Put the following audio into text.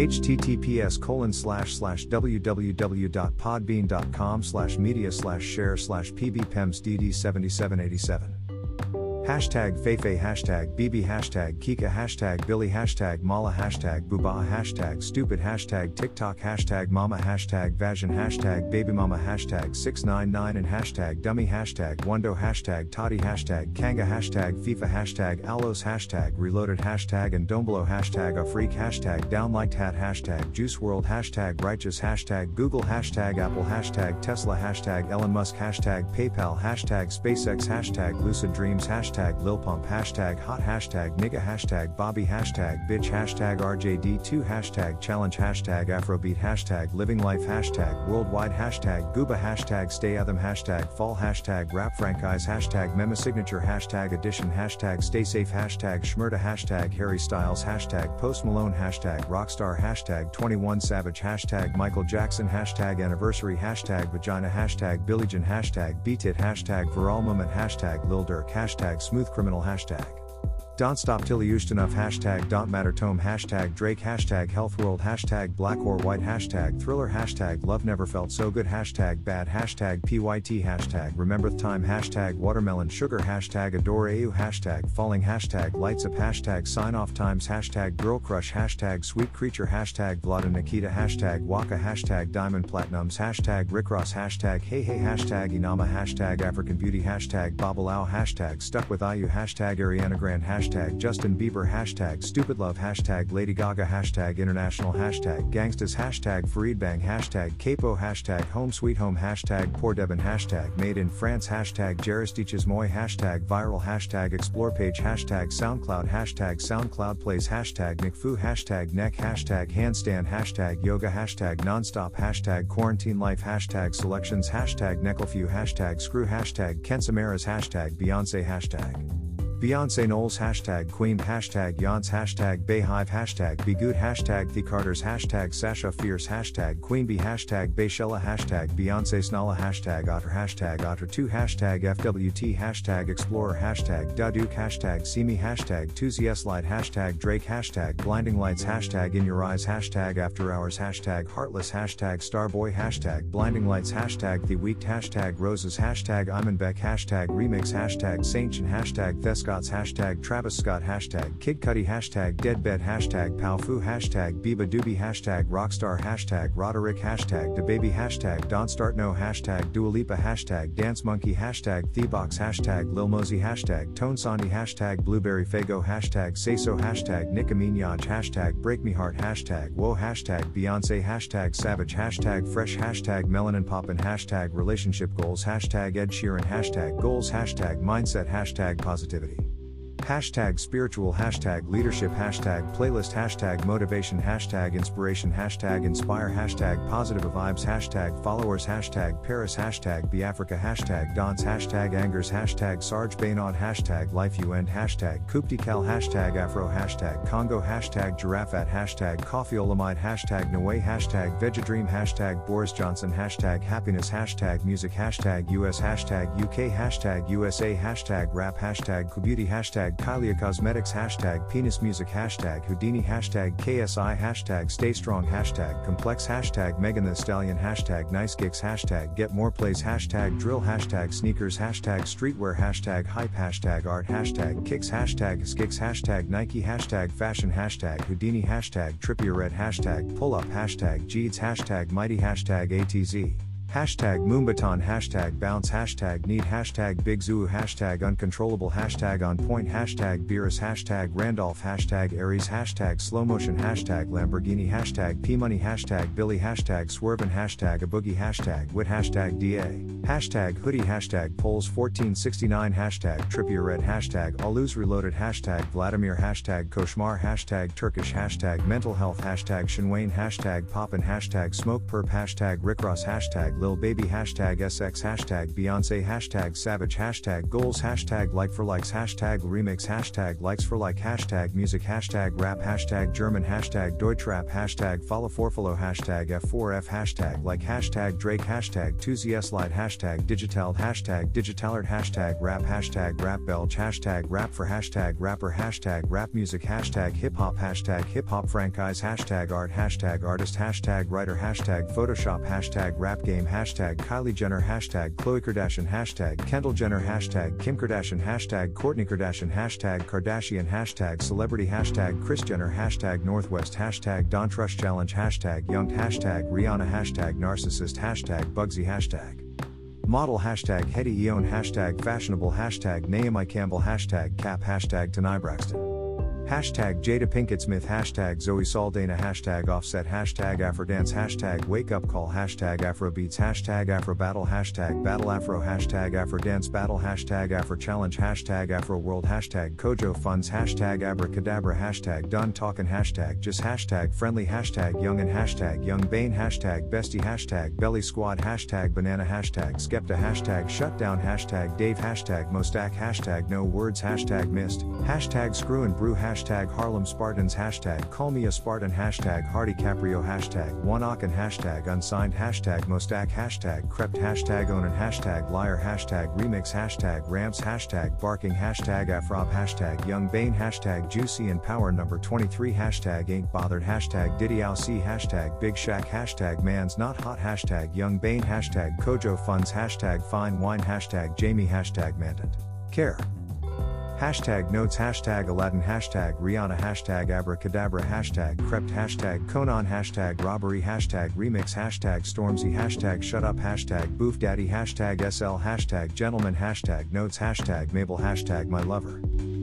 https://www.podbean.com/media/share/pbpemsdd7787 #hashtag#BabyHashtag#Geek#hashtag#Mama#Vagin#Double#Hashtag#Frick#Down Like Tat#Juice World#Righteous#Lil Pump#Hot#Nigga#Bobby#Bitch#Arjd2#Challenge#Afro Beat#Lilpump#Hot#Nigga#Bobby#Bitch#RJD2#Challenge#Afrobeat#Living Life#Worldwide#Gooba#Stay Othem#Celebrashhtag Memassignature#Edition#Staysafe#Schmurda#Harrystyles#Post Malone#Rockstar#Twenty1Savage#Michael Jackson#Anniversary#Vagina#Billie Jean#Beat It#Girl Moment#Lil Durk#Smooth Criminal#. #Hashtag#BabyHashtag#Geek#hashtag#Hashtag#Girl Moment#Hashtag#Lil Durk#Smooth Criminal#. Don't Stop Till You Used Enough #.Dot Matter Tome#Drake#Love Never Felt So Good#Bad#People IT#Girl Moment#Lil Durk#Smooth Criminal#. ###Hashtag#Spiritual#Leadership#Playlist#Motivation#Inspired#Positivity##Complex#Megan Thee Stallion#Nice Kicks#Get More Plays#Drill#Sneakers#Streetwear#Hype#Art#Kick#Skicks#Nike#Fashion#Hoodini#Bag Pull-Up#Jeans#Mighty#ATZ #Moonbaton#Bounce#Need#Big Zoo#Uncontrollable#Unfreeze#Randolph#Aries#Slow Motion#Lamborghini#Pimani#Billy#Swervin#Goody#Black Black#Red#Black Koshmar#Turkish#Mental Health#Shinwane#Pop and#Smoke Perp#Rick Ross#Lil Lil Baby #SX #Beyonce #Savage #Goals #LikeForLikes #Remix #LikesForLike #Music #Rap #German #Deutschrap #Follow4Follow #F4F #Like #Drake #2ZSLide #Digital #Digitalart #Rap #RapBelch #Rapfor #Rapper #Rapmusic #HipHop #HipHopFranchise #Art #Artist #Writer #Photoshop #RapGame #Kylie Jenner #Khloe Kardashian #Kendall Jenner #Kim Kardashian #Kourtney Kardashian #Kardashian #Celebrity #Kris Jenner #Northwest #Dontrush Challenge #Young #Rihanna #Narcissist #Bugsy #Model #Hedy Eone #Fashionable #Naomi Campbell #Cap #Tani Braxton #Jada Pinkett Smith #Zoe Saldana #Offset #Afrodance #WakeUpCall #Afrobeats #Afrobattle #BattleAfro #AfrodanceBattle #AfroChallenge #AfroWorld #KojoFunds #Abracadabra #DoneTalkin #Just #Friendly #Youngin #YoungBane #Bestie BellySquad #Banana #Skepta #Shutdown #Dave #Mostack #NoWords #Mist #ScrewandBrew Harlem Spartans Call Me a Spartan Hardy Caprio Wanaken Unsigned Mostack Crept Onan Liar Remix Ramps Barking Afrob Young Bane Juicy and Power Number 23 Ain't Bothered Diddy Alcee Big Shaq Man's Not Hot Young Bane Kojo Funds Fine Wine Jamie Mantant Care #Notes #Aladdin Rihanna #Abracadabra Crept Conan Robbery Remix Stormzy Shut Up Boof Daddy SL Gentleman Notes Mabel My Lover